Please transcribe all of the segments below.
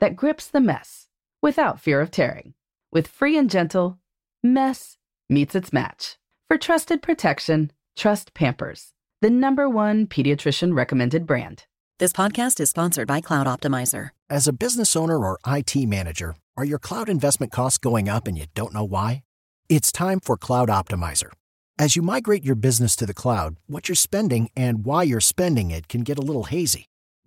that grips the mess without fear of tearing. With Free and Gentle, mess meets its match. For trusted protection, trust Pampers, the #1 pediatrician recommended brand. This podcast is sponsored by Cloud Optimizer. As a business owner or IT manager, are your cloud investment costs going up and you don't know why? It's time for Cloud Optimizer. As you migrate your business to the cloud, what you're spending and why you're spending it can get a little hazy.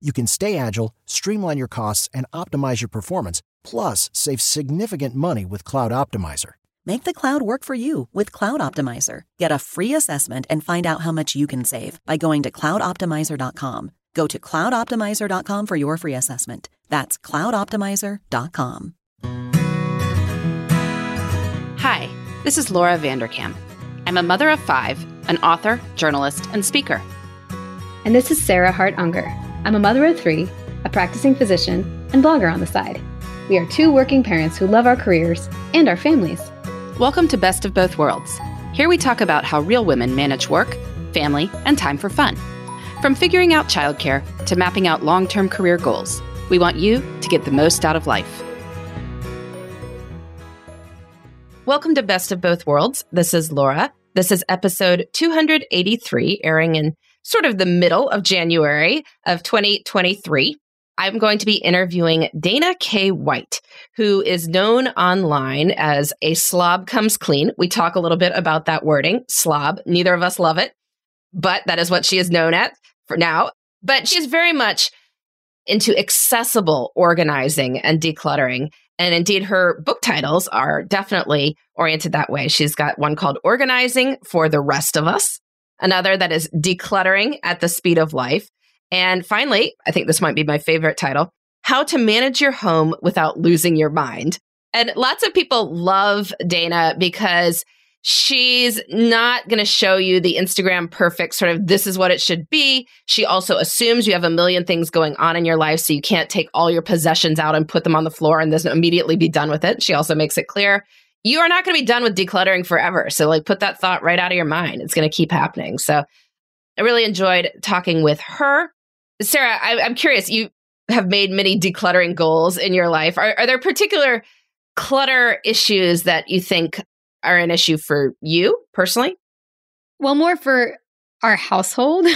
You can stay agile, streamline your costs, and optimize your performance, plus save significant money with Cloud Optimizer. Make the cloud work for you with Cloud Optimizer. Get a free assessment and find out how much you can save by going to cloudoptimizer.com. Go to cloudoptimizer.com for your free assessment. That's cloudoptimizer.com. Hi, this is Laura Vanderkam. I'm a mother of 5, an author, journalist, and speaker. And this is Sarah Hart Unger. I'm a mother of 3, a practicing physician, and blogger on the side. We are 2 working parents who love our careers and our families. Welcome to Best of Both Worlds. Here we talk about how real women manage work, family, and time for fun. From figuring out childcare to mapping out long-term career goals, we want you to get the most out of life. Welcome to Best of Both Worlds. This is Laura. This is episode 283, airing in sort of the middle of January of 2023. I'm going to be interviewing Dana K. White, who is known online as A Slob Comes Clean. We talk a little bit about that wording, slob. Neither of us love it, but that is what she is known at for now. But she's very much into accessible organizing and decluttering. And indeed, her book titles are definitely oriented that way. She's got one called Organizing for the Rest of Us, another that is Decluttering at the Speed of Life. And finally, I think this might be my favorite title, How to Manage Your Home Without Losing Your Mind. And lots of people love Dana because she's not going to show you the Instagram perfect sort of this is what it should be. She also assumes you have a million things going on in your life, so you can't take all your possessions out and put them on the floor and then immediately be done with it. She also makes it clear you are not going to be done with decluttering forever. So like put that thought right out of your mind. It's going to keep happening. So I really enjoyed talking with her. Sarah, I'm curious, you have made many decluttering goals in your life. Are there particular clutter issues that you think are an issue for you personally? Well, more for our household.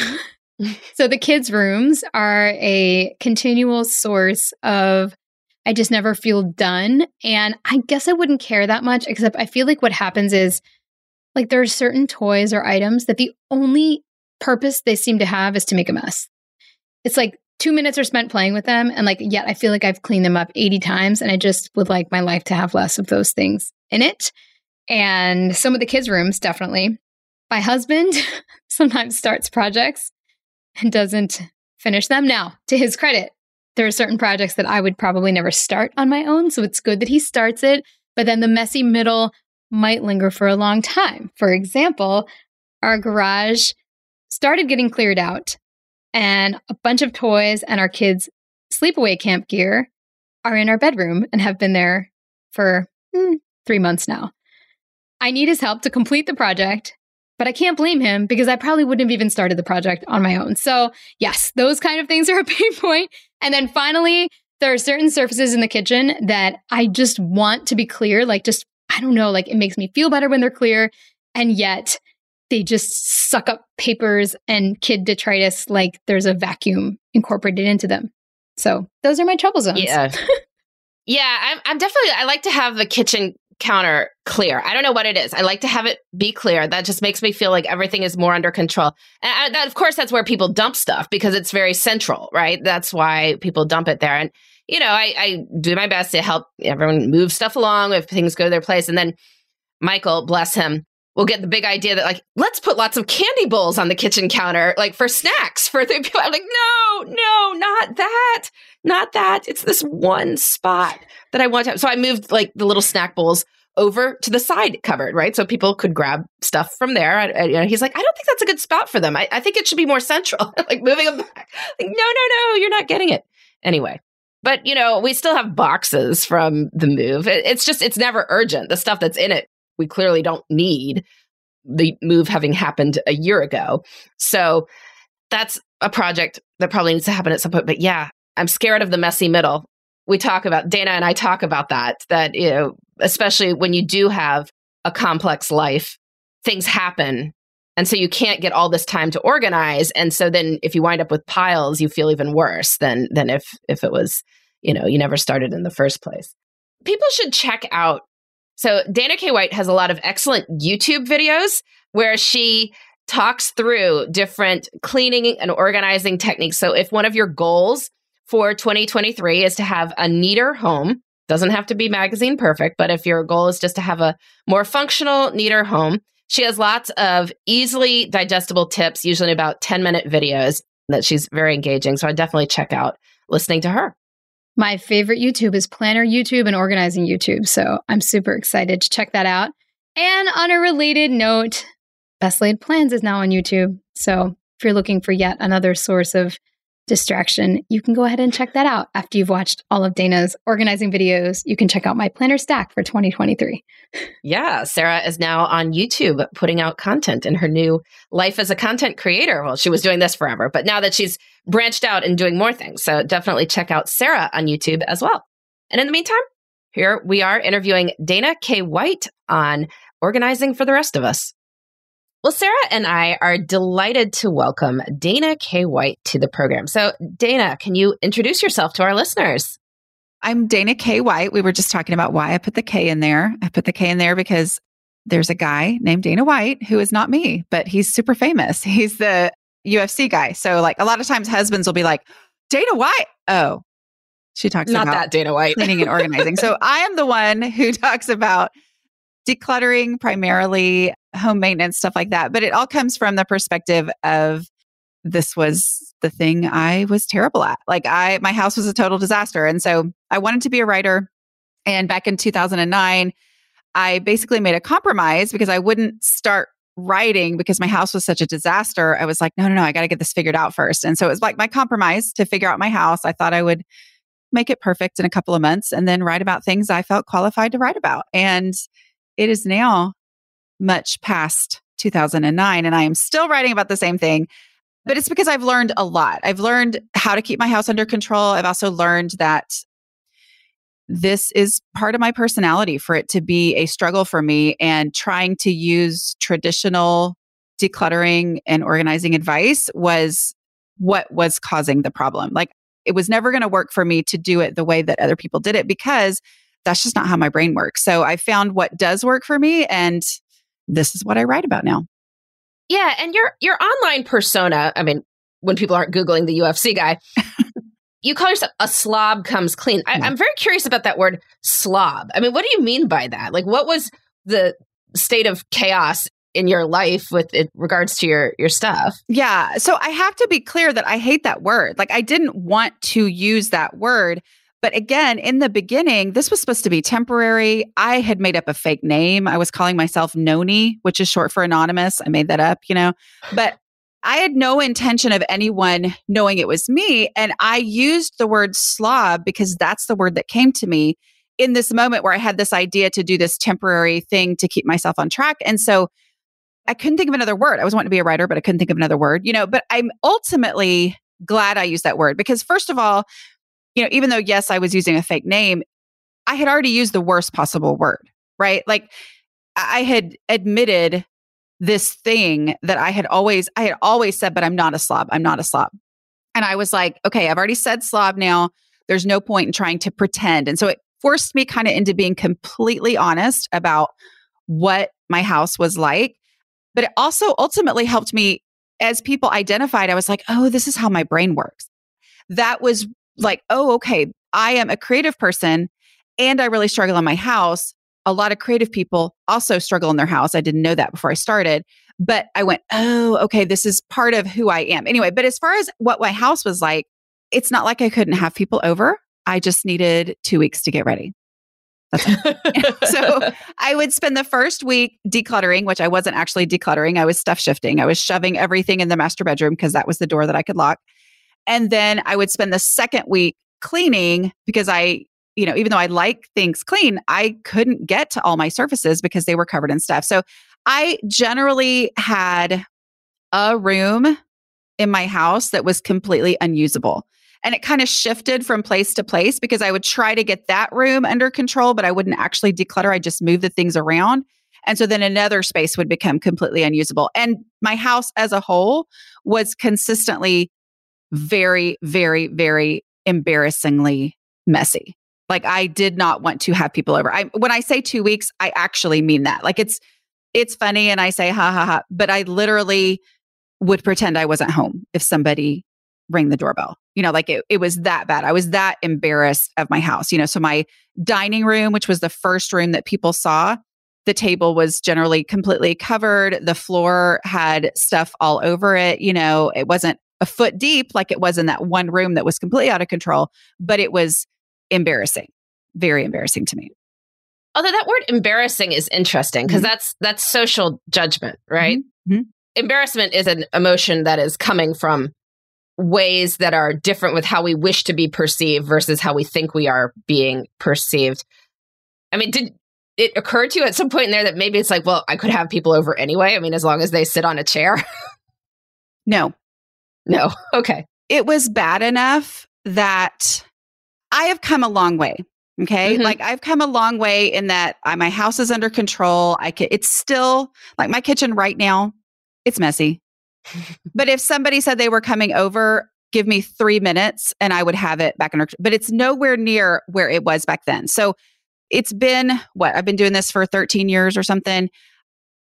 So the kids' rooms are a continual source of, I just never feel done. And I guess I wouldn't care that much, except I feel like what happens is, like, there are certain toys or items that the only purpose they seem to have is to make a mess. It's like 2 minutes are spent playing with them. And like, yet I feel like I've cleaned them up 80 times. And I just would like my life to have less of those things in it. And some of the kids' rooms, definitely. My husband sometimes starts projects and doesn't finish them. Now, to his credit, there are certain projects that I would probably never start on my own. So it's good that he starts it, but then the messy middle might linger for a long time. For example, our garage started getting cleared out and a bunch of toys and our kids' sleepaway camp gear are in our bedroom and have been there for 3 months now. I need his help to complete the project, but I can't blame him because I probably wouldn't have even started the project on my own. So yes, those kind of things are a pain point. And then finally, there are certain surfaces in the kitchen that I just want to be clear. Like just, I don't know, like it makes me feel better when they're clear. And yet they just suck up papers and kid detritus like there's a vacuum incorporated into them. So those are my trouble zones. Yeah. Yeah, I'm definitely, I like to have the kitchen counter clear. I don't know what it is. I like to have it be clear. That just makes me feel like everything is more under control. And of course, that's where people dump stuff because it's very central, right? That's why people dump it there. And, you know, I do my best to help everyone move stuff along if things go to their place. And then Michael, bless him, will get the big idea that like, let's put lots of candy bowls on the kitchen counter, like for snacks for the people. I'm like, no, not that. Not that. It's this one spot that I want to have. So I moved like the little snack bowls over to the side cupboard, right? So people could grab stuff from there. He's like, I don't think that's a good spot for them. I think it should be more central. Like moving them back. Like, no, you're not getting it. Anyway. But, you know, we still have boxes from the move. It's just, it's never urgent. The stuff that's in it, we clearly don't need, the move having happened a year ago. So that's a project that probably needs to happen at some point. But yeah, I'm scared of the messy middle. We talk about, Dana and I talk about that, you know, especially when you do have a complex life, things happen. And so you can't get all this time to organize. And so then if you wind up with piles, you feel even worse than if it was, you know, you never started in the first place. People should check out. So Dana K. White has a lot of excellent YouTube videos where she talks through different cleaning and organizing techniques. So if one of your goals for 2023 is to have a neater home, doesn't have to be magazine perfect, but if your goal is just to have a more functional, neater home, she has lots of easily digestible tips, usually about 10-minute videos that she's very engaging. So I definitely check out listening to her. My favorite YouTube is Planner YouTube and Organizing YouTube. So I'm super excited to check that out. And on a related note, Best Laid Plans is now on YouTube. So if you're looking for yet another source of distraction, you can go ahead and check that out. After you've watched all of Dana's organizing videos, you can check out my planner stack for 2023. Yeah, Sarah is now on YouTube putting out content in her new life as a content creator. Well, she was doing this forever, but now that she's branched out and doing more things. So definitely check out Sarah on YouTube as well. And in the meantime, here we are interviewing Dana K. White on Organizing for the Rest of Us. Well, Sarah and I are delighted to welcome Dana K. White to the program. So, Dana, can you introduce yourself to our listeners? I'm Dana K. White. We were just talking about why I put the K in there. I put the K in there because there's a guy named Dana White who is not me, but he's super famous. He's the UFC guy. So, like, a lot of times husbands will be like, Dana White. Oh, she talks about that Dana White cleaning and organizing. So, I am the one who talks about decluttering primarily, home maintenance, stuff like that. But it all comes from the perspective of this was the thing I was terrible at. Like my house was a total disaster. And so I wanted to be a writer. And back in 2009, I basically made a compromise because I wouldn't start writing because my house was such a disaster. I was like, no, I got to get this figured out first. And so it was like my compromise to figure out my house. I thought I would make it perfect in a couple of months and then write about things I felt qualified to write about. And it is now much past 2009, and I am still writing about the same thing, but it's because I've learned a lot. I've learned how to keep my house under control. I've also learned that this is part of my personality for it to be a struggle for me, and trying to use traditional decluttering and organizing advice was what was causing the problem. Like it was never going to work for me to do it the way that other people did it because that's just not how my brain works. So I found what does work for me, and this is what I write about now. Yeah. And your online persona, I mean, when people aren't Googling the UFC guy, you call yourself A Slob Comes Clean. I'm very curious about that word slob. I mean, what do you mean by that? Like, what was the state of chaos in your life with in regards to your stuff. Yeah. So I have to be clear that I hate that word. Like, I didn't want to use that word. But again, in the beginning, this was supposed to be temporary. I had made up a fake name. I was calling myself Noni, which is short for anonymous. I made that up, you know, but I had no intention of anyone knowing it was me. And I used the word slob because that's the word that came to me in this moment where I had this idea to do this temporary thing to keep myself on track. And so I couldn't think of another word. I was wanting to be a writer, but I couldn't think of another word, you know, but I'm ultimately glad I used that word because first of all, you know, even though, yes, I was using a fake name, I had already used the worst possible word, right? Like I had admitted this thing that I had always said, but I'm not a slob. I'm not a slob. And I was like, okay, I've already said slob now. There's no point in trying to pretend. And so it forced me kind of into being completely honest about what my house was like. But it also ultimately helped me as people identified, I was like, oh, this is how my brain works. That was like, oh, okay, I am a creative person and I really struggle in my house. A lot of creative people also struggle in their house. I didn't know that before I started, but I went, oh, okay, this is part of who I am. Anyway, but as far as what my house was like, it's not like I couldn't have people over. I just needed 2 weeks to get ready. That's it. So I would spend the first week decluttering, which I wasn't actually decluttering. I was stuff shifting. I was shoving everything in the master bedroom because that was the door that I could lock. And then I would spend the second week cleaning because I, you know, even though I like things clean, I couldn't get to all my surfaces because they were covered in stuff. So I generally had a room in my house that was completely unusable. And it kind of shifted from place to place because I would try to get that room under control, but I wouldn't actually declutter. I just moved the things around. And so then another space would become completely unusable. And my house as a whole was consistently very, very, very embarrassingly messy. Like I did not want to have people over. When I say 2 weeks, I actually mean that. Like it's funny and I say, ha, ha, ha, but I literally would pretend I wasn't home if somebody rang the doorbell. You know, like it was that bad. I was that embarrassed of my house, you know, so my dining room, which was the first room that people saw, the table was generally completely covered. The floor had stuff all over it. You know, it wasn't a foot deep like it was in that one room that was completely out of control, but it was embarrassing, very embarrassing to me. Although that word embarrassing is interesting because that's social judgment, right? Mm-hmm. Embarrassment is an emotion that is coming from ways that are different with how we wish to be perceived versus how we think we are being perceived. I mean, did it occur to you at some point in there that maybe it's like, well, I could have people over anyway. I mean, as long as they sit on a chair. No. Okay. It was bad enough that I have come a long way. Okay. Mm-hmm. Like I've come a long way in that my house is under control. It's still like my kitchen right now. It's messy. But if somebody said they were coming over, give me 3 minutes and I would have it back in. But it's nowhere near where it was back then. So it's been what? I've been doing this for 13 years or something.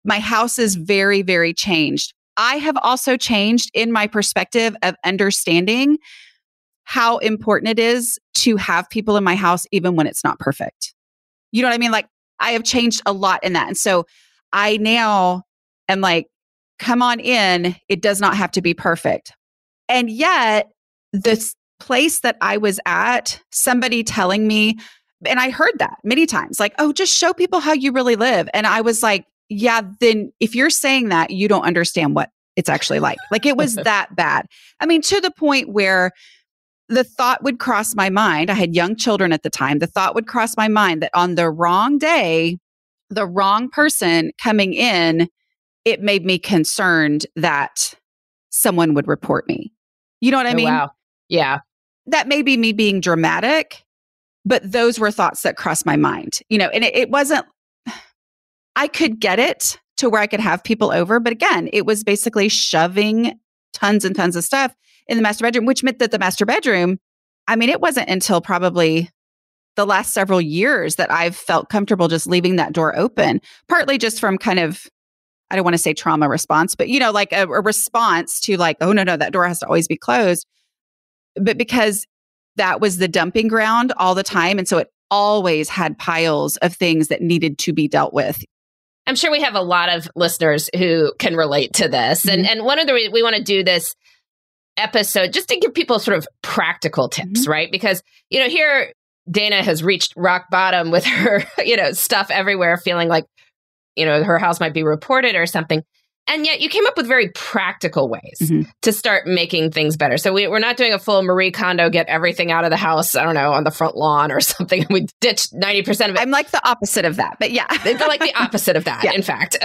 My house is very, very changed. I have also changed in my perspective of understanding how important it is to have people in my house, even when it's not perfect. You know what I mean? Like I have changed a lot in that. And so I now am like, come on in. It does not have to be perfect. And yet this place that I was at, somebody telling me, and I heard that many times, like, oh, just show people how you really live. And I was like, yeah, then if you're saying that, you don't understand what it's actually like. Like it was that bad. I mean, to the point where the thought would cross my mind. I had young children at the time. The thought would cross my mind that on the wrong day, the wrong person coming in, it made me concerned that someone would report me. You know what I mean? Wow. Yeah. That may be me being dramatic, but those were thoughts that crossed my mind, you know, and it wasn't. I could get it to where I could have people over. But again, it was basically shoving tons and tons of stuff in the master bedroom, which meant that the master bedroom, I mean, it wasn't until probably the last several years that I've felt comfortable just leaving that door open, partly just from kind of, I don't want to say trauma response, but you know, like a response to like, oh, no, that door has to always be closed. But because that was the dumping ground all the time. And so it always had piles of things that needed to be dealt with. I'm sure we have a lot of listeners who can relate to this. Mm-hmm. And one of the reasons we want to do this episode, just to give people sort of practical tips, mm-hmm. right? Because, you know, here Dana has reached rock bottom with her, you know, stuff everywhere, feeling like, you know, her house might be reported or something. And yet you came up with very practical ways mm-hmm. to start making things better. So we're not doing a full Marie Kondo, get everything out of the house, I don't know, on the front lawn or something. We ditched 90% of it. I'm like the opposite of that, but yeah. They're like the opposite of that, yeah. in fact.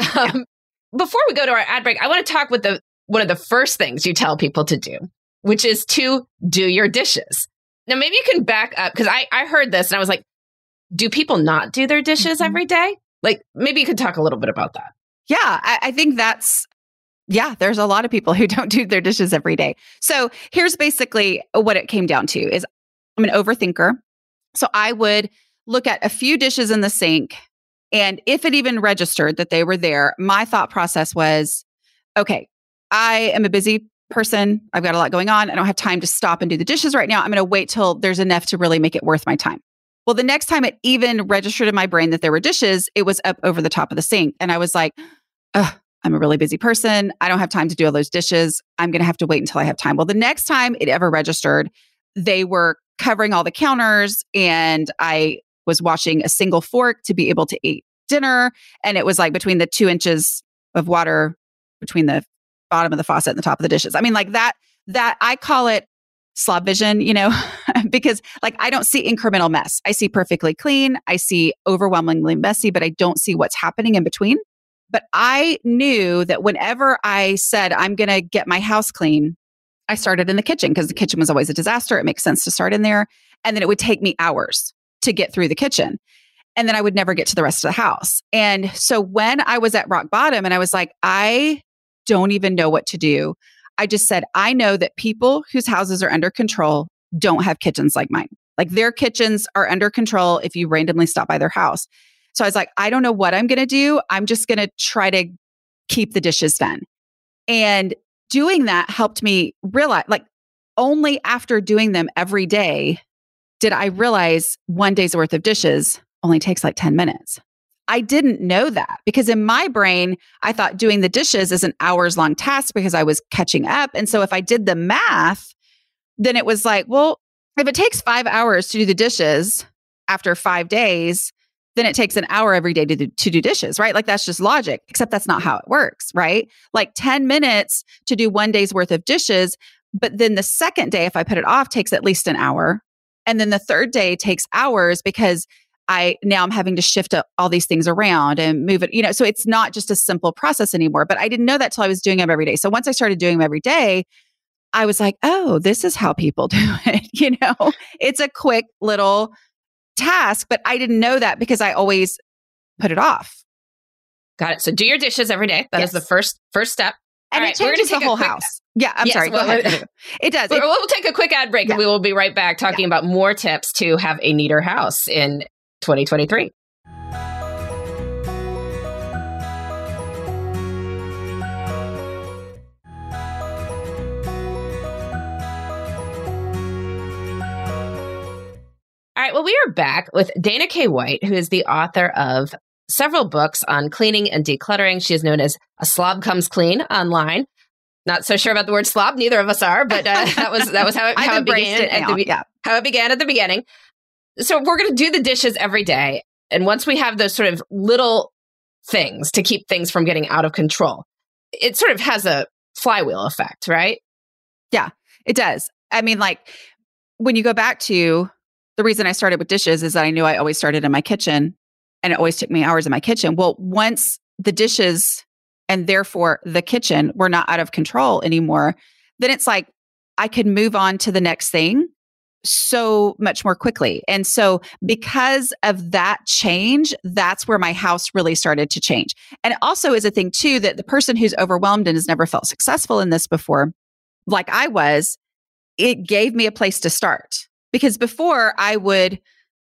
Before we go to our ad break, I want to talk with one of the first things you tell people to do, which is to do your dishes. Now, maybe you can back up, because I heard this and I was like, do people not do their dishes mm-hmm. every day? Like, maybe you could talk a little bit about that. Yeah, I think that's, yeah, there's a lot of people who don't do their dishes every day. So here's basically what it came down to is I'm an overthinker. So I would look at a few dishes in the sink. And if it even registered that they were there, my thought process was, okay, I am a busy person. I've got a lot going on. I don't have time to stop and do the dishes right now. I'm going to wait till there's enough to really make it worth my time. Well, the next time it even registered in my brain that there were dishes, it was up over the top of the sink. And I was like, oh, I'm a really busy person. I don't have time to do all those dishes. I'm going to have to wait until I have time. Well, the next time it ever registered, they were covering all the counters and I was washing a single fork to be able to eat dinner. And it was like between the 2 inches of water between the bottom of the faucet and the top of the dishes. I mean, like that I call it slob vision, you know, because like I don't see incremental mess. I see perfectly clean. I see overwhelmingly messy, but I don't see what's happening in between. But I knew that whenever I said, I'm going to get my house clean, I started in the kitchen because the kitchen was always a disaster. It makes sense to start in there. And then it would take me hours to get through the kitchen. And then I would never get to the rest of the house. And so when I was at rock bottom and I was like, I don't even know what to do. I just said, I know that people whose houses are under control don't have kitchens like mine. Like their kitchens are under control if you randomly stop by their house. So I was like, I don't know what I'm going to do. I'm just going to try to keep the dishes done. And doing that helped me realize, like only after doing them every day did I realize one day's worth of dishes only takes like 10 minutes. I didn't know that because in my brain, I thought doing the dishes is an hours long task because I was catching up. And so if I did the math, then it was like, well, if it takes 5 hours to do the dishes after 5 days, then it takes an hour every day to do dishes, right? Like that's just logic, except that's not how it works, right? Like 10 minutes to do one day's worth of dishes. But then the second day, if I put it off, takes at least an hour. And then the third day takes hours because I'm having to shift all these things around and move it, you know, so it's not just a simple process anymore, but I didn't know that till I was doing them every day. So once I started doing them every day, I was like, oh, this is how people do it. You know, it's a quick little task, but I didn't know that because I always put it off. Got it. So do your dishes every day. That is the first step. And all it changes the whole house. Yeah, I'm sorry. Go ahead. It does. We'll take a quick ad break and we will be right back talking about more tips to have a neater house in 2023. All right, well, we are back with Dana K. White, who is the author of several books on cleaning and decluttering. She is known as A Slob Comes Clean online. Not so sure about the word slob, neither of us are, but that was how it began at the beginning. So we're going to do the dishes every day. And once we have those sort of little things to keep things from getting out of control, it sort of has a flywheel effect, right? Yeah, it does. I mean, like when you go back to the reason I started with dishes is that I knew I always started in my kitchen and it always took me hours in my kitchen. Well, once the dishes and therefore the kitchen were not out of control anymore, then it's like I could move on to the next thing so much more quickly. And so because of that change, that's where my house really started to change. And it also is a thing too, that the person who's overwhelmed and has never felt successful in this before, like I was, it gave me a place to start. Because before I would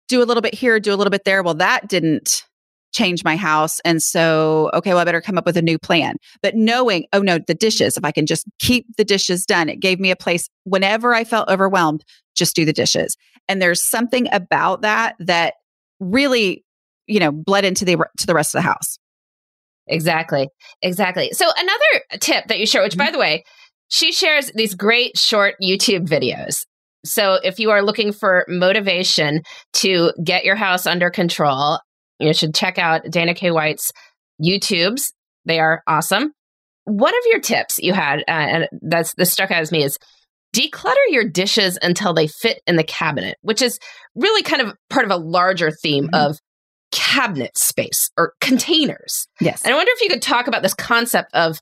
do a little bit here, do a little bit there. Well, that didn't change my house. And so, okay, well, I better come up with a new plan. But knowing, oh no, the dishes, if I can just keep the dishes done, it gave me a place whenever I felt overwhelmed, just do the dishes. And there's something about that that really, you know, bled into the rest of the house. Exactly. So another tip that you share, which by the way, she shares these great short YouTube videos. So if you are looking for motivation to get your house under control, you should check out Dana K. White's YouTubes. They are awesome. One of your tips you had, and that stuck out as me, is declutter your dishes until they fit in the cabinet, which is really kind of part of a larger theme of cabinet space or containers. Yes. And I wonder if you could talk about this concept of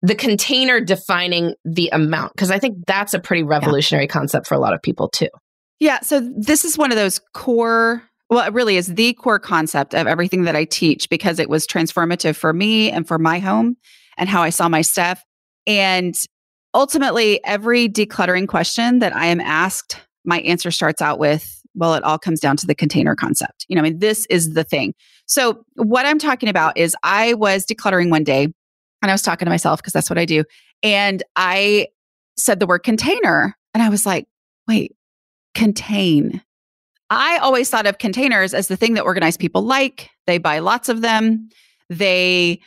the container defining the amount, because I think that's a pretty revolutionary concept for a lot of people too. Yeah. So this is one of those core, well, it really is the core concept of everything that I teach, because it was transformative for me and for my home and how I saw my stuff. And ultimately, every decluttering question that I am asked, my answer starts out with, well, it all comes down to the container concept. You know, I mean, this is the thing. So what I'm talking about is I was decluttering one day and I was talking to myself because that's what I do. And I said the word container and I was like, wait, contain. I always thought of containers as the thing that organized people like. They buy lots of them. They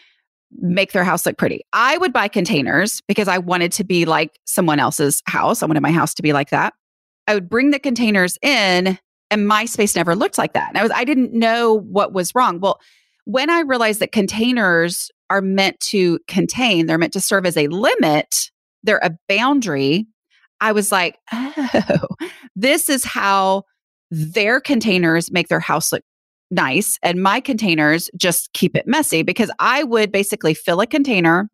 make their house look pretty. I would buy containers because I wanted to be like someone else's house. I wanted my house to be like that. I would bring the containers in and my space never looked like that. And I didn't know what was wrong. Well, when I realized that containers are meant to contain, they're meant to serve as a limit, they're a boundary, I was like, oh, this is how their containers make their house look nice. And my containers just keep it messy, because I would basically fill a container.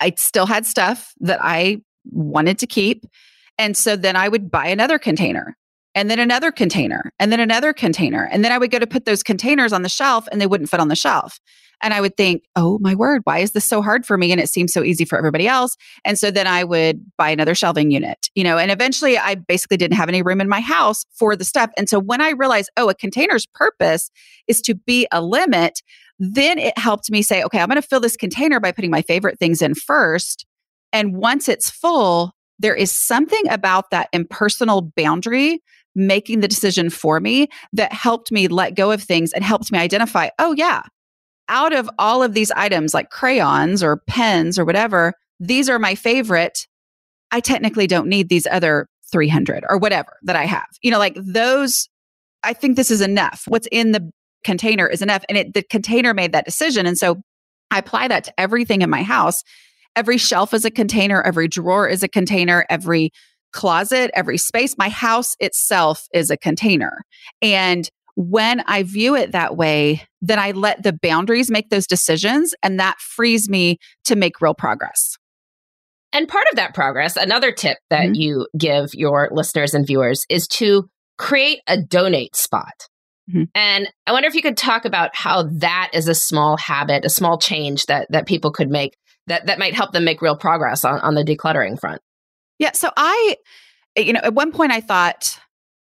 I still had stuff that I wanted to keep. And so then I would buy another container and then another container and then another container. And then I would go to put those containers on the shelf and they wouldn't fit on the shelf. And I would think, oh my word, why is this so hard for me? And it seems so easy for everybody else. And so then I would buy another shelving unit, you know, and eventually I basically didn't have any room in my house for the stuff. And so when I realized, oh, a container's purpose is to be a limit, then it helped me say, okay, I'm going to fill this container by putting my favorite things in first. And once it's full, there is something about that impersonal boundary making the decision for me that helped me let go of things and helped me identify, oh yeah, out of all of these items like crayons or pens or whatever, these are my favorite. I technically don't need these other 300 or whatever that I have. You know, like those, I think this is enough. What's in the container is enough. And the container made that decision. And so I apply that to everything in my house. Every shelf is a container. Every drawer is a container. Every closet, every space. My house itself is a container. And when I view it that way, then I let the boundaries make those decisions. And that frees me to make real progress. And part of that progress, another tip that you give your listeners and viewers, is to create a donate spot. And I wonder if you could talk about how that is a small habit, a small change that people could make that might help them make real progress on the decluttering front. Yeah. So at one point I thought,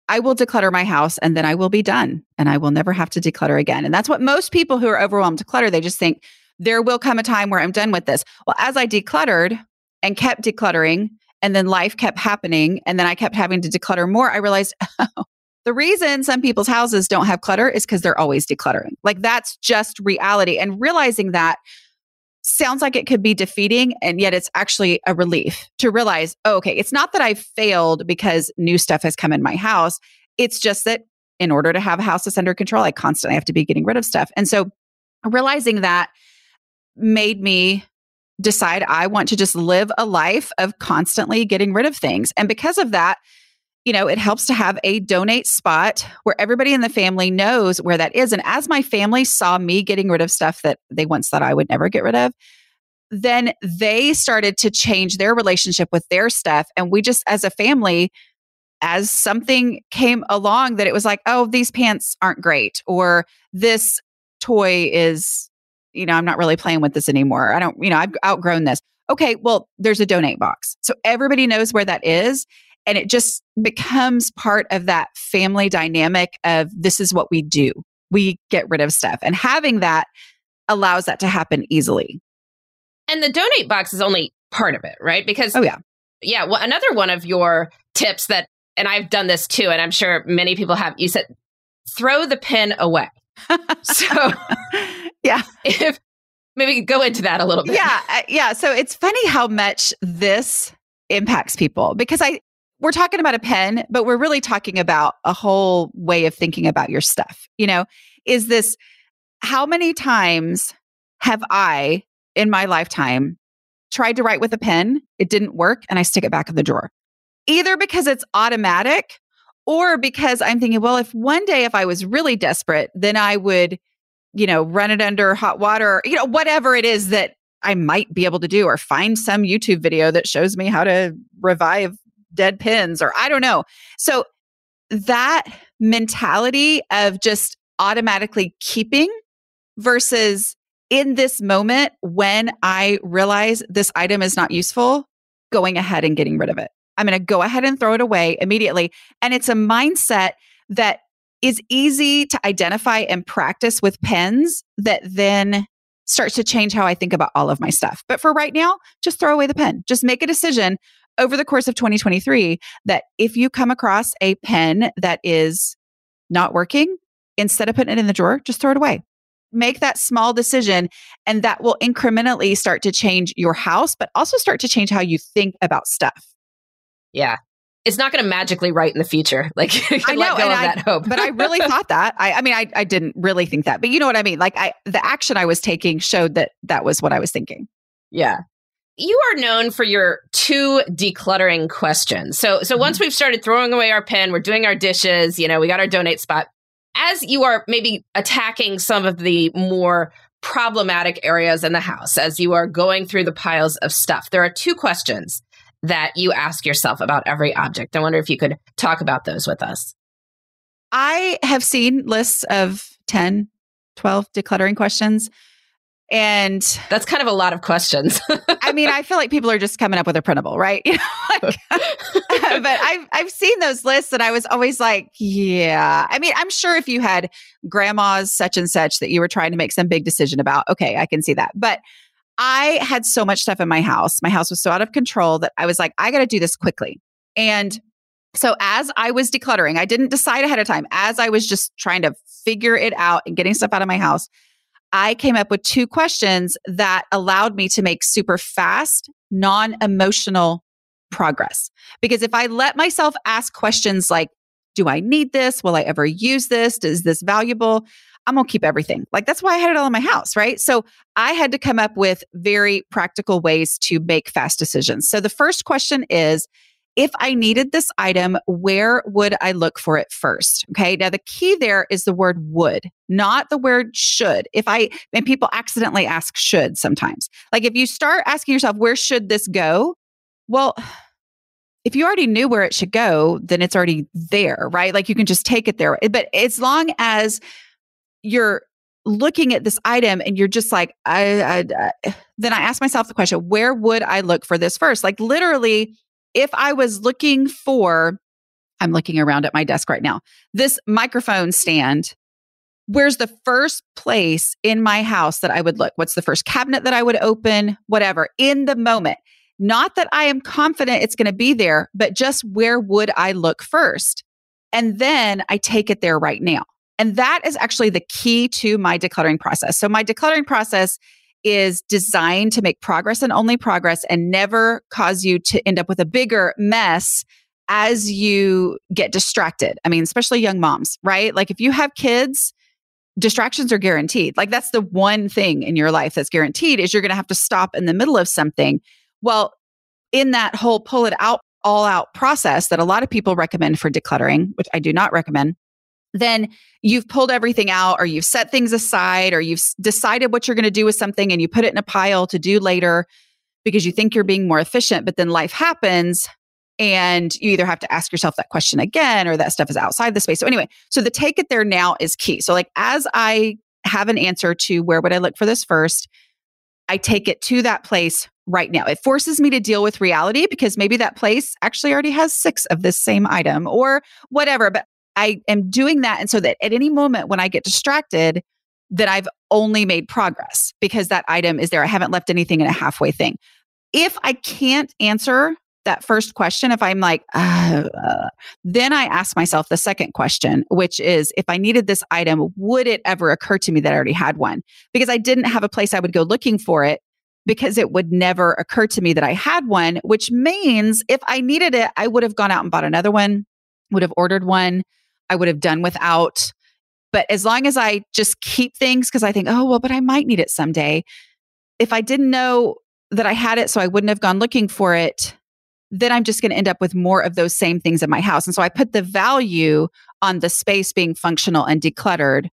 I will declutter my house and then I will be done and I will never have to declutter again. And that's what most people who are overwhelmed with clutter, they just think there will come a time where I'm done with this. Well, as I decluttered and kept decluttering and then life kept happening and then I kept having to declutter more, I realized the reason some people's houses don't have clutter is because they're always decluttering. Like that's just reality. And realizing that sounds like it could be defeating, and yet it's actually a relief to realize, oh, okay, it's not that I failed because new stuff has come in my house. It's just that in order to have a house that's under control, I constantly have to be getting rid of stuff. And so realizing that made me decide I want to just live a life of constantly getting rid of things. And because of that, you know, it helps to have a donate spot where everybody in the family knows where that is. And as my family saw me getting rid of stuff that they once thought I would never get rid of, then they started to change their relationship with their stuff. And we just, as a family, as something came along that it was like, oh, these pants aren't great, or this toy is, you know, I'm not really playing with this anymore. I don't, you know, I've outgrown this. Okay, well, there's a donate box. So everybody knows where that is. And it just becomes part of that family dynamic of this is what we do. We get rid of stuff. And having that allows that to happen easily. And the donate box is only part of it, right? Because Yeah. Well, another one of your tips that, and I've done this too, and I'm sure many people have, you said, throw the pen away. So yeah, if Maybe go into that a little bit. Yeah. So it's funny how much this impacts people, because we're talking about a pen, but we're really talking about a whole way of thinking about your stuff. You know, is this, how many times have I in my lifetime tried to write with a pen? It didn't work, and I stick it back in the drawer, either because it's automatic or because I'm thinking, well, if one day, if I was really desperate, then I would, run it under hot water, whatever it is that I might be able to do, or find some YouTube video that shows me how to revive dead pins, or I don't know. So that mentality of just automatically keeping versus in this moment, when I realize this item is not useful, going ahead and getting rid of it. I'm going to go ahead and throw it away immediately. And it's a mindset that is easy to identify and practice with pens that then starts to change how I think about all of my stuff. But for right now, just throw away the pen. Just make a decision over the course of 2023 that if you come across a pen that is not working, instead of putting it in the drawer, just throw it away. Make that small decision, and that will incrementally start to change your house, but also start to change how you think about stuff. Yeah. It's not going to magically write in the future. Like, I know, let go of that hope. But I really thought that. I mean, I didn't really think that, but you know what I mean? Like, the action I was taking showed that that was what I was thinking. Yeah. You are known for your 2 decluttering questions. So once we've started throwing away our pen, we're doing our dishes, we got our donate spot. As you are maybe attacking some of the more problematic areas in the house, as you are going through the piles of stuff, there are 2 questions that you ask yourself about every object. I wonder if you could talk about those with us. I have seen lists of 10, 12 decluttering questions. And that's kind of a lot of questions. I mean, I feel like people are just coming up with a printable, right? But I've seen those lists, and I was always like, yeah. I mean, I'm sure if you had grandma's such and such that you were trying to make some big decision about, okay, I can see that. But I had so much stuff in my house. My house was so out of control that I was like, I got to do this quickly. And so as I was decluttering, I didn't decide ahead of time. As I was just trying to figure it out and getting stuff out of my house, I came up with 2 questions that allowed me to make super fast, non-emotional progress. Because if I let myself ask questions like, do I need this? Will I ever use this? Is this valuable? I'm going to keep everything. Like, that's why I had it all in my house, right? So I had to come up with very practical ways to make fast decisions. So the first question is, if I needed this item, where would I look for it first? Okay. Now the key there is the word would, not the word should. And people accidentally ask should sometimes. Like, if you start asking yourself, where should this go? Well, if you already knew where it should go, then it's already there, right? Like, you can just take it there. But as long as you're looking at this item and you're just like, then I ask myself the question, where would I look for this first? Like, literally, if I was looking for, I'm looking around at my desk right now, this microphone stand, where's the first place in my house that I would look? What's the first cabinet that I would open? Whatever, in the moment. Not that I am confident it's going to be there, but just where would I look first? And then I take it there right now. And that is actually the key to my decluttering process. So my decluttering process is designed to make progress and only progress, and never cause you to end up with a bigger mess as you get distracted. I mean, especially young moms, right? Like, if you have kids, distractions are guaranteed. Like, that's the one thing in your life that's guaranteed, is you're going to have to stop in the middle of something. Well, in that whole pull it out, all out process that a lot of people recommend for decluttering, which I do not recommend, then you've pulled everything out, or you've set things aside, or you've decided what you're going to do with something, and you put it in a pile to do later because you think you're being more efficient, but then life happens and you either have to ask yourself that question again, or that stuff is outside the space. So anyway, so the take it there now is key. So like, as I have an answer to where would I look for this first, I take it to that place right now. It forces me to deal with reality, because maybe that place actually already has 6 of this same item or whatever, but I am doing that. And so that at any moment when I get distracted, that I've only made progress because that item is there. I haven't left anything in a halfway thing. If I can't answer that first question, if I'm like, then I ask myself the second question, which is, if I needed this item, would it ever occur to me that I already had one? Because I didn't have a place I would go looking for it, because it would never occur to me that I had one, which means if I needed it, I would have gone out and bought another one, would have ordered one, I would have done without. But as long as I just keep things, because I think, oh, well, but I might need it someday. If I didn't know that I had it, so I wouldn't have gone looking for it, then I'm just going to end up with more of those same things in my house. And so I put the value on the space being functional and decluttered,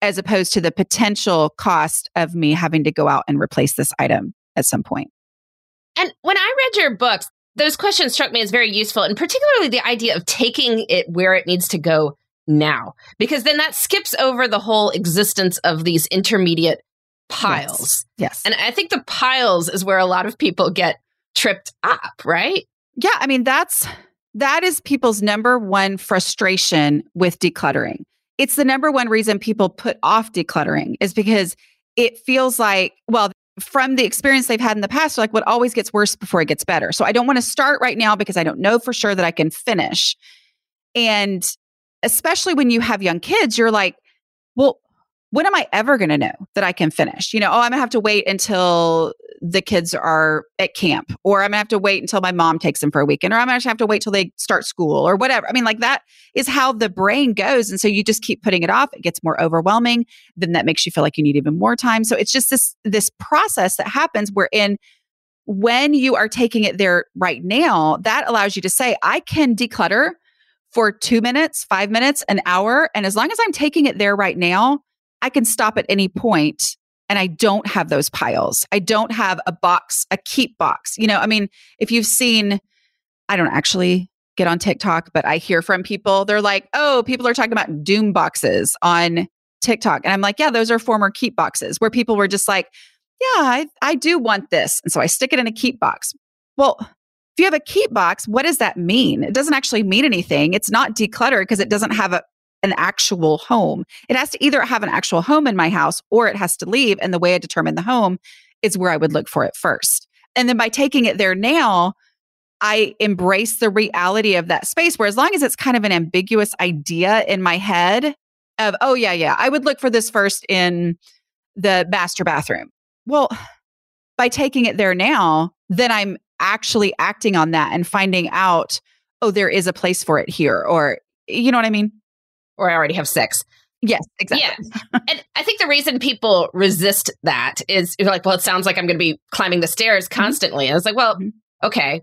as opposed to the potential cost of me having to go out and replace this item at some point. And when I read your books, those questions struck me as very useful, and particularly the idea of taking it where it needs to go now, because then that skips over the whole existence of these intermediate piles. Yes. And I think the piles is where a lot of people get tripped up, right? Yeah. I mean, that is people's number one frustration with decluttering. It's the number one reason people put off decluttering, is because it feels like, well, from the experience they've had in the past, like, what always gets worse before it gets better. So I don't want to start right now because I don't know for sure that I can finish. And especially when you have young kids, you're like, well, when am I ever going to know that I can finish? You know, oh, I'm going to have to wait until the kids are at camp, or I'm going to have to wait until my mom takes them for a weekend, or I'm going to have to wait till they start school or whatever. I mean, like, that is how the brain goes. And so you just keep putting it off. It gets more overwhelming. Then that makes you feel like you need even more time. So it's just this process that happens wherein when you are taking it there right now, that allows you to say, I can declutter for 2 minutes, 5 minutes, an hour. And as long as I'm taking it there right now, I can stop at any point. And I don't have those piles. I don't have a box, a keep box. You know, I mean, if you've seen, I don't actually get on TikTok, but I hear from people, they're like, oh, people are talking about doom boxes on TikTok. And I'm like, yeah, those are former keep boxes where people were just like, yeah, I do want this. And so I stick it in a keep box. Well, if you have a keep box, what does that mean? It doesn't actually mean anything. It's not decluttered because it doesn't have an actual home. It has to either have an actual home in my house, or it has to leave. And the way I determine the home is where I would look for it first. And then by taking it there now, I embrace the reality of that space, where as long as it's kind of an ambiguous idea in my head of, oh yeah, I would look for this first in the master bathroom. Well, by taking it there now, then I'm actually acting on that and finding out, oh, there is a place for it here, or, you know what I mean? Or I already have 6. Yes, exactly. Yeah. And I think the reason people resist that is you're like, well, it sounds like I'm going to be climbing the stairs constantly. Mm-hmm. And it's like, well, okay,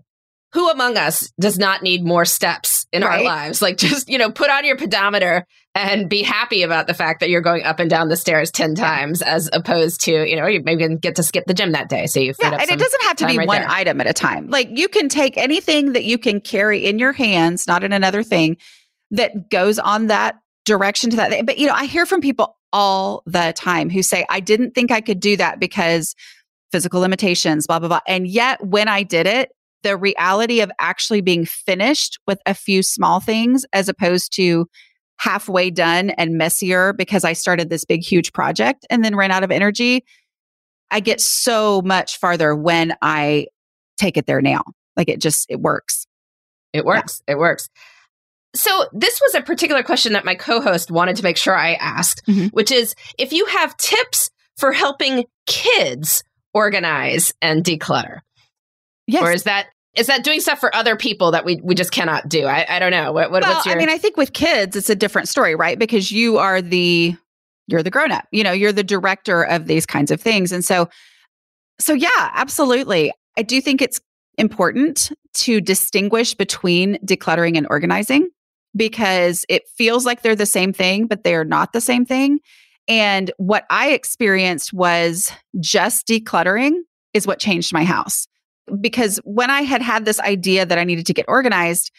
who among us does not need more steps in our lives? Like, just, you know, put on your pedometer and be happy about the fact that you're going up and down the stairs 10 times, as opposed to, you know, you maybe didn't get to skip the gym that day. So you've and it doesn't have to be one item at a time. Like, you can take anything that you can carry in your hands, not in another thing, that goes on that direction to that thing. But, you know, I hear from people all the time who say, I didn't think I could do that because physical limitations, blah, blah, blah. And yet when I did it, the reality of actually being finished with a few small things, as opposed to halfway done and messier because I started this big, huge project and then ran out of energy. I get so much farther when I take it there now. Like, it works. It works. Yeah. It works. So this was a particular question that my co-host wanted to make sure I asked, which is, if you have tips for helping kids organize and declutter. Yes. Or is that doing stuff for other people that we just cannot do? I don't know. What's your... I mean, I think with kids, it's a different story, right? Because you are you're the grown-up, you know, you're the director of these kinds of things. And so yeah, absolutely. I do think it's important to distinguish between decluttering and organizing, because it feels like they're the same thing, but they are not the same thing. And what I experienced was just decluttering is what changed my house. Because when I had this idea that I needed to get organized,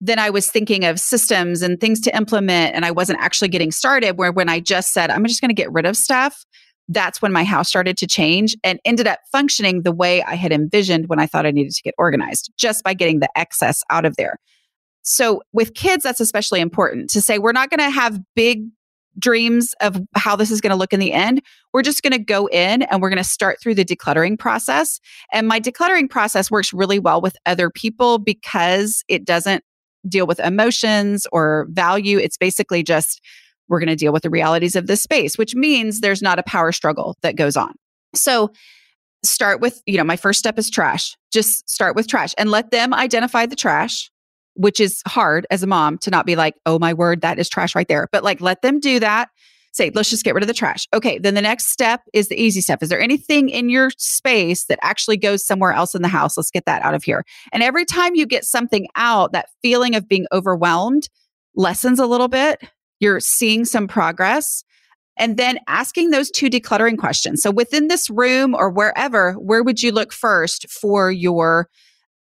then I was thinking of systems and things to implement, and I wasn't actually getting started. Where when I just said, I'm just going to get rid of stuff, that's when my house started to change and ended up functioning the way I had envisioned when I thought I needed to get organized, just by getting the excess out of there. So with kids, that's especially important to say, we're not going to have big dreams of how this is going to look in the end. We're just going to go in and we're going to start through the decluttering process. And my decluttering process works really well with other people because it doesn't deal with emotions or value. It's basically just, we're going to deal with the realities of this space, which means there's not a power struggle that goes on. So start with, my first step is trash. Just start with trash and let them identify the trash, which is hard as a mom to not be like, oh my word, that is trash right there. But let them do that. Say, let's just get rid of the trash. Okay. Then the next step is the easy step. Is there anything in your space that actually goes somewhere else in the house? Let's get that out of here. And every time you get something out, that feeling of being overwhelmed lessens a little bit. You're seeing some progress. And then asking those two decluttering questions. So within this room or wherever, where would you look first for your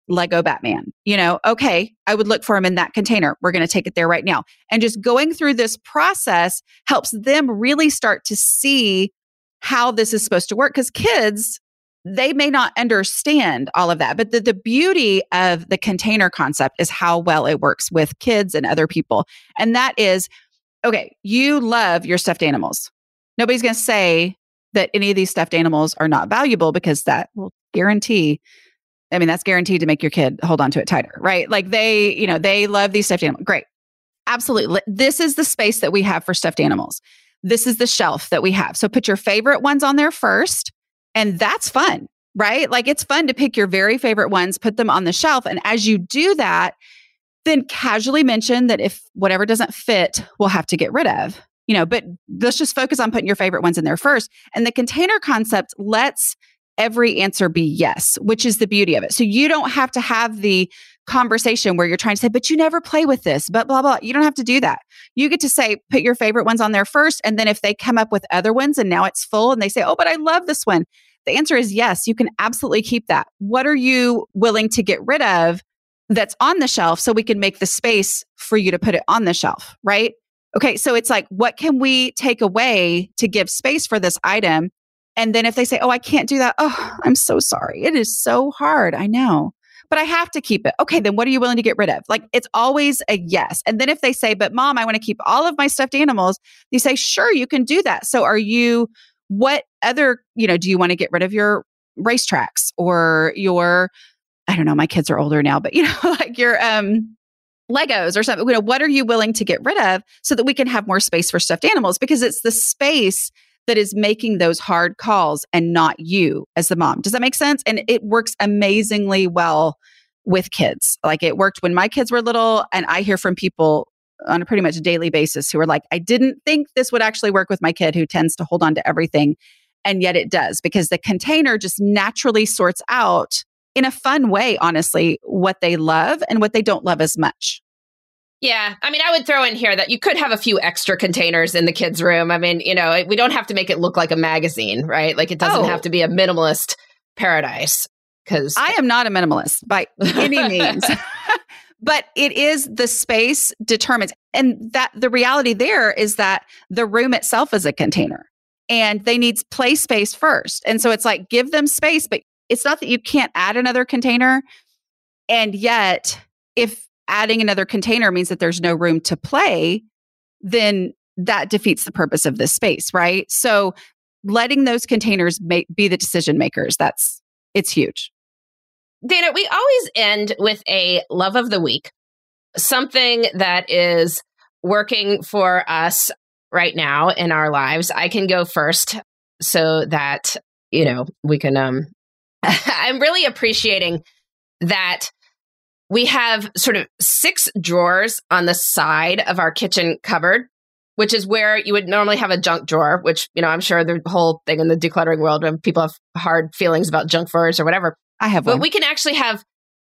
Lego Batman? Okay, I would look for him in that container. We're going to take it there right now. And just going through this process helps them really start to see how this is supposed to work. Because kids, they may not understand all of that. But the beauty of the container concept is how well it works with kids and other people. And that is, okay, you love your stuffed animals. Nobody's going to say that any of these stuffed animals are not valuable, because that will that's guaranteed to make your kid hold on to it tighter, right? They love these stuffed animals. Great. Absolutely. This is the space that we have for stuffed animals. This is the shelf that we have. So put your favorite ones on there first. And that's fun, right? It's fun to pick your very favorite ones, put them on the shelf. And as you do that, then casually mention that if whatever doesn't fit, we'll have to get rid of, but let's just focus on putting your favorite ones in there first. And the container concept lets every answer be yes, which is the beauty of it. So you don't have to have the conversation where you're trying to say, but you never play with this, but blah, blah. You don't have to do that. You get to say, put your favorite ones on there first. And then if they come up with other ones and now it's full and they say, oh, but I love this one. The answer is yes, you can absolutely keep that. What are you willing to get rid of that's on the shelf so we can make the space for you to put it on the shelf, right? Okay, so it's what can we take away to give space for this item? And then if they say, oh, I can't do that. Oh, I'm so sorry. It is so hard. I know, but I have to keep it. Okay, then what are you willing to get rid of? It's always a yes. And then if they say, but mom, I want to keep all of my stuffed animals. You say, sure, you can do that. So what other, do you want to get rid of your racetracks or your, I don't know, my kids are older now, but your Legos or something, what are you willing to get rid of so that we can have more space for stuffed animals? Because it's the space that is making those hard calls and not you as the mom. Does that make sense? And it works amazingly well with kids. It worked when my kids were little, and I hear from people on a pretty much daily basis who are like, I didn't think this would actually work with my kid who tends to hold on to everything. And yet it does, because the container just naturally sorts out in a fun way, honestly, what they love and what they don't love as much. Yeah. I would throw in here that you could have a few extra containers in the kids' room. We don't have to make it look like a magazine, right? It doesn't have to be a minimalist paradise. Because I am not a minimalist by any means. But it is the space determines. And that the reality there is that the room itself is a container and they need play space first. And so it's give them space, but it's not that you can't add another container. And yet, if adding another container means that there's no room to play, then that defeats the purpose of this space, right? So letting those containers be the decision makers, it's huge. Dana, we always end with a love of the week, something that is working for us right now in our lives. I can go first so that, we can... I'm really appreciating that we have sort of 6 drawers on the side of our kitchen cupboard, which is where you would normally have a junk drawer, which, I'm sure the whole thing in the decluttering world when people have hard feelings about junk drawers or whatever. I have one. But we can actually have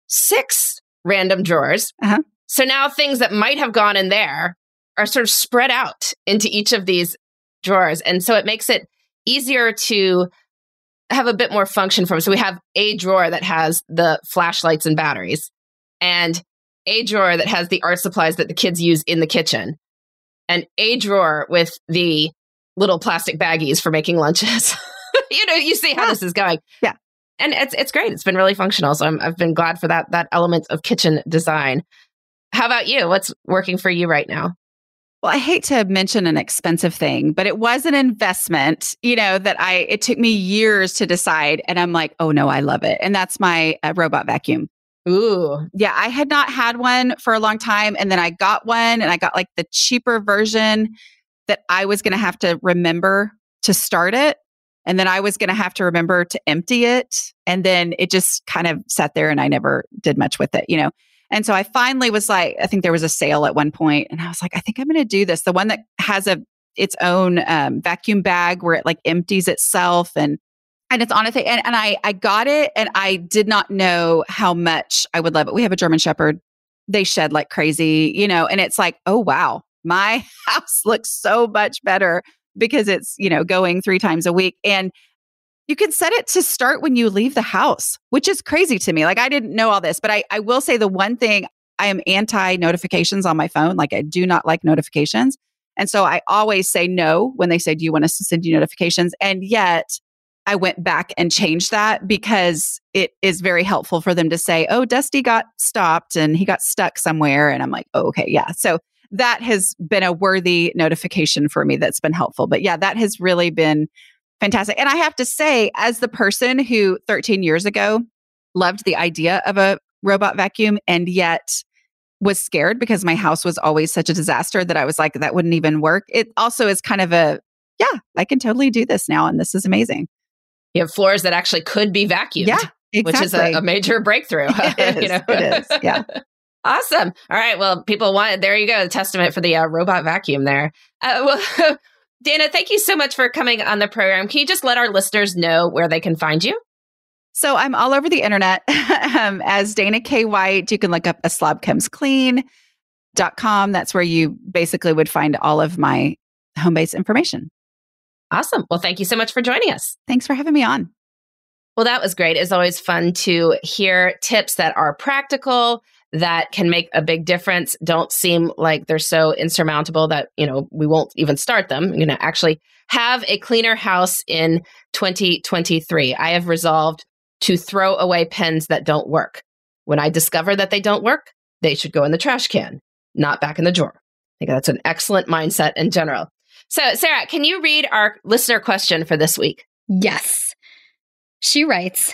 6 random drawers. Uh-huh. So now things that might have gone in there are sort of spread out into each of these drawers. And so it makes it easier to have a bit more function from. So we have a drawer that has the flashlights and batteries, and a drawer that has the art supplies that the kids use in the kitchen, and a drawer with the little plastic baggies for making lunches. You see how this is going. Yeah. And it's great. It's been really functional. So I've been glad for that element of kitchen design. How about you? What's working for you right now? well, I hate to mention an expensive thing, but it was an investment, you know, that it took me years to decide. And I'm like, oh no, I love it. And that's my robot vacuum. Ooh. Yeah. I had not had one for a long time. And then I got one and I got like the cheaper version that I was going to have to remember to start it. And then I was going to have to remember to empty it. And then it just kind of sat there and I never did much with it, you know? And so I finally was like, I think there was a sale at one point and I was like, I think I'm going to do this. The one that has its own vacuum bag where it like empties itself and it's on a thing. And I got it and I did not know how much I would love it. We have a German Shepherd. They shed like crazy, you know, and it's like, oh, wow, my house looks so much better because it's, you know, going 3 times a week. And you can set it to start when you leave the house, which is crazy to me. Like I didn't know all this, but I will say the one thing, I am anti-notifications on my phone. Like I do not like notifications. And so I always say no when they say, do you want us to send you notifications? And yet I went back and changed that because it is very helpful for them to say, oh, Dusty got stopped and he got stuck somewhere. And I'm like, oh, okay, yeah. So that has been a worthy notification for me that's been helpful. But yeah, that has really been fantastic. And I have to say, as the person who 13 years ago loved the idea of a robot vacuum and yet was scared because my house was always such a disaster that I was like, that wouldn't even work. It also is kind of yeah, I can totally do this now. And this is amazing. You have floors that actually could be vacuumed, yeah, exactly. Which is a major breakthrough. It is, you know? It is, yeah. Awesome. All right. Well, people there you go. The testament for the robot vacuum there. Well, Dana, thank you so much for coming on the program. Can you just let our listeners know where they can find you? So I'm all over the internet as Dana K. White. You can look up aslobcomesclean.com. That's where you basically would find all of my home-based information. Awesome. Well, thank you so much for joining us. Thanks for having me on. Well, that was great. It's always fun to hear tips that are practical, that can make a big difference, don't seem like they're so insurmountable that, you know, we won't even start them. You know, actually have a cleaner house in 2023. I have resolved to throw away pens that don't work. When I discover that they don't work, they should go in the trash can, not back in the drawer. I think that's an excellent mindset in general. So, Sarah, can you read our listener question for this week? Yes. She writes,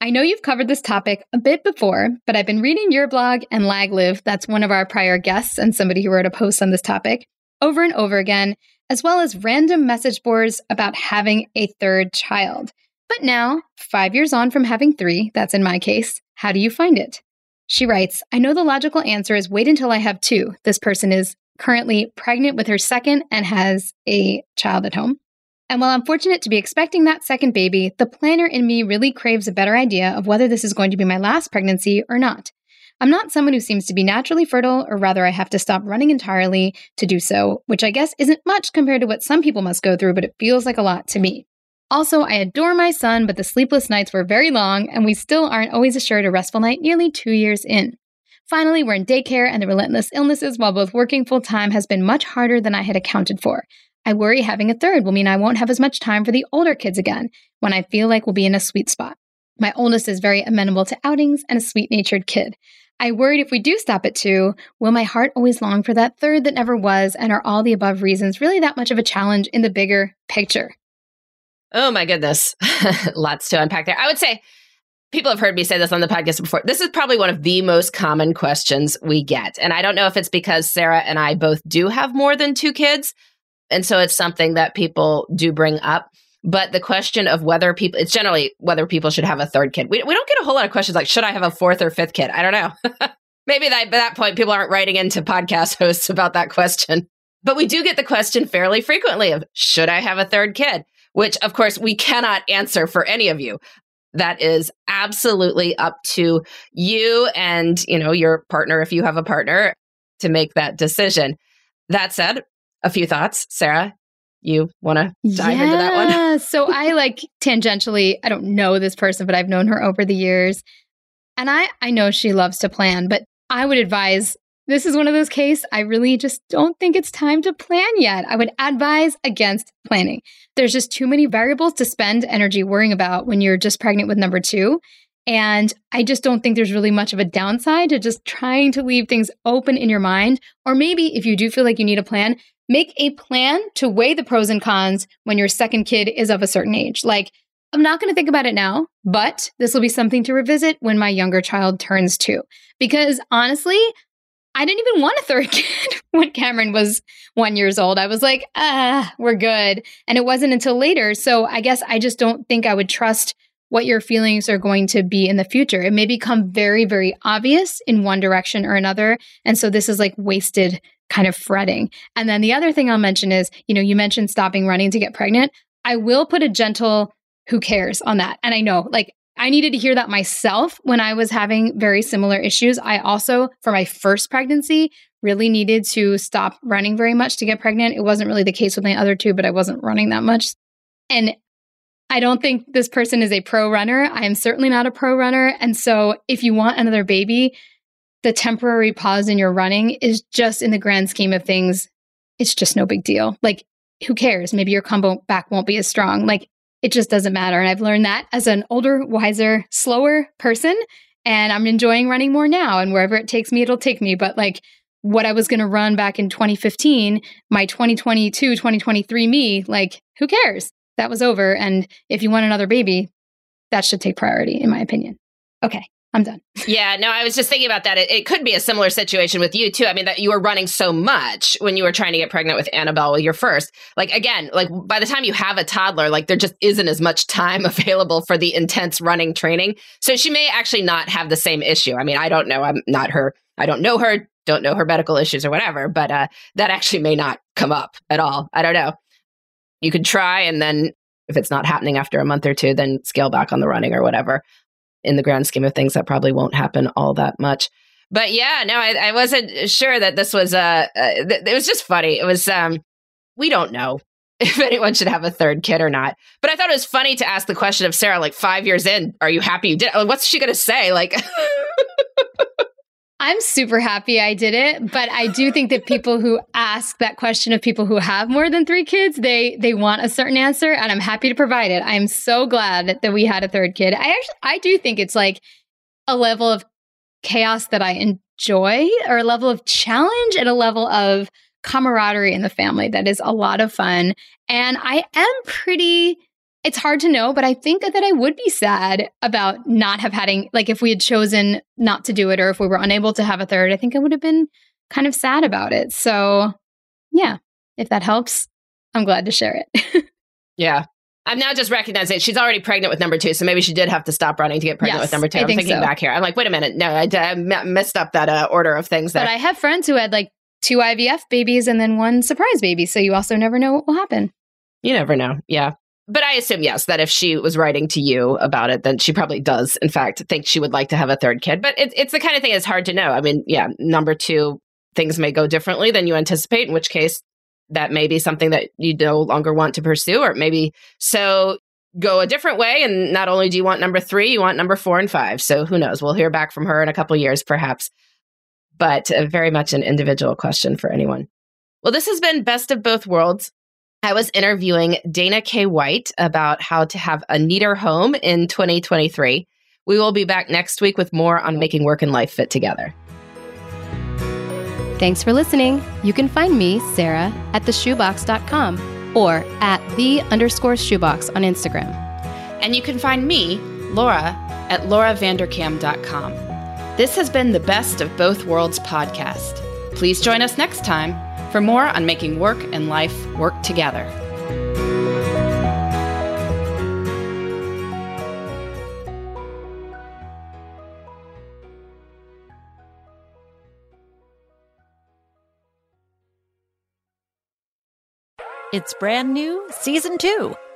I know you've covered this topic a bit before, but I've been reading your blog and LagLive, that's one of our prior guests and somebody who wrote a post on this topic, over and over again, as well as random message boards about having a third child. But now, 5 years on from having 3, that's in my case, how do you find it? She writes, I know the logical answer is wait until I have 2. This person is currently pregnant with her second and has a child at home. And while I'm fortunate to be expecting that second baby, the planner in me really craves a better idea of whether this is going to be my last pregnancy or not. I'm not someone who seems to be naturally fertile, or rather I have to stop running entirely to do so, which I guess isn't much compared to what some people must go through, but it feels like a lot to me. Also, I adore my son, but the sleepless nights were very long, and we still aren't always assured a restful night nearly 2 years in. Finally, we're in daycare, and the relentless illnesses while both working full-time has been much harder than I had accounted for. I worry having a third will mean I won't have as much time for the older kids again, when I feel like we'll be in a sweet spot. My oldest is very amenable to outings and a sweet-natured kid. I worried if we do stop at 2, will my heart always long for that third that never was, and are all the above reasons really that much of a challenge in the bigger picture? Oh my goodness. Lots to unpack there. I would say, people have heard me say this on the podcast before. This is probably one of the most common questions we get. And I don't know if it's because Sarah and I both do have more than 2 kids. And so it's something that people do bring up. But the question of it's generally whether people should have a third kid. We don't get a whole lot of questions like, should I have a 4th or 5th kid? I don't know. Maybe by that point, people aren't writing into podcast hosts about that question. But we do get the question fairly frequently of, should I have a third kid? Which, of course, we cannot answer for any of you. That is absolutely up to you and, you know, your partner, if you have a partner, to make that decision. That said, a few thoughts. Sarah, you want to dive into that one? Yeah. So I tangentially, I don't know this person, but I've known her over the years. And I know she loves to plan, but I would advise, this is one of those cases, I really just don't think it's time to plan yet. I would advise against planning. There's just too many variables to spend energy worrying about when you're just pregnant with number 2. And I just don't think there's really much of a downside to just trying to leave things open in your mind. Or maybe if you do feel like you need a plan, make a plan to weigh the pros and cons when your second kid is of a certain age. Like, I'm not going to think about it now, but this will be something to revisit when my younger child turns 2. Because honestly, I didn't even want a third kid when Cameron was 1 year old. I was like, we're good. And it wasn't until later. So I guess I just don't think I would trust what your feelings are going to be in the future. It may become very, very obvious in one direction or another. And so this is like wasted kind of fretting. And then the other thing I'll mention is, you mentioned stopping running to get pregnant. I will put a gentle who cares on that. And I know, like, I needed to hear that myself when I was having very similar issues. I also, for my first pregnancy, really needed to stop running very much to get pregnant. It wasn't really the case with my other two, but I wasn't running that much. And I don't think this person is a pro runner. I am certainly not a pro runner. And so if you want another baby, the temporary pause in your running is just, in the grand scheme of things, it's just no big deal. Like, who cares? Maybe your comeback won't be as strong. Like, it just doesn't matter. And I've learned that as an older, wiser, slower person. And I'm enjoying running more now. And wherever it takes me, it'll take me. But like, what I was going to run back in 2015, my 2022, 2023 me, like, who cares? That was over. And if you want another baby, that should take priority, in my opinion. Okay, I'm done. Yeah, no, I was just thinking about that. It could be a similar situation with you too. I mean, that you were running so much when you were trying to get pregnant with Annabelle, your first. Like, again, like by the time you have a toddler, like there just isn't as much time available for the intense running training. So she may actually not have the same issue. I mean, I don't know. I'm not her. I don't know her medical issues or whatever, but that actually may not come up at all. I don't know. You could try, and then if it's not happening after a month or two, then scale back on the running or whatever. In the grand scheme of things, that probably won't happen all that much. But yeah, no, I wasn't sure that this was it was just funny. It was, we don't know if anyone should have a third kid or not. But I thought it was funny to ask the question of Sarah, like 5 years in, are you happy you did it? What's she going to say? Like, I'm super happy I did it. But I do think that people who ask that question of people who have more than 3 kids, they want a certain answer. And I'm happy to provide it. I'm so glad that we had a third kid. I do think it's like a level of chaos that I enjoy, or a level of challenge, and a level of camaraderie in the family that is a lot of fun. And I am pretty... It's hard to know, but I think that I would be sad about not having, like if we had chosen not to do it, or if we were unable to have a third, I think I would have been kind of sad about it. So yeah, if that helps, I'm glad to share it. Yeah. I'm now just recognizing she's already pregnant with number 2. So maybe she did have to stop running to get pregnant with number 2. I'm thinking back here. I'm like, wait a minute. No, I messed up that order of things there. But I have friends who had like 2 IVF babies and then 1 surprise baby. So you also never know what will happen. You never know. Yeah. But I assume, yes, that if she was writing to you about it, then she probably does, in fact, think she would like to have a third kid. But it's the kind of thing that's hard to know. I mean, yeah, number 2, things may go differently than you anticipate, in which case that may be something that you no longer want to pursue, or maybe so go a different way. And not only do you want number 3, you want number 4 and 5. So who knows? We'll hear back from her in a couple years, perhaps. But very much an individual question for anyone. Well, this has been Best of Both Worlds. I was interviewing Dana K. White about how to have a neater home in 2023. We will be back next week with more on making work and life fit together. Thanks for listening. You can find me, Sarah, at theshoebox.com or at @the_shoebox on Instagram. And you can find me, Laura, at lauravanderkam.com. This has been the Best of Both Worlds podcast. Please join us next time for more on making work and life work together. It's brand new season 2.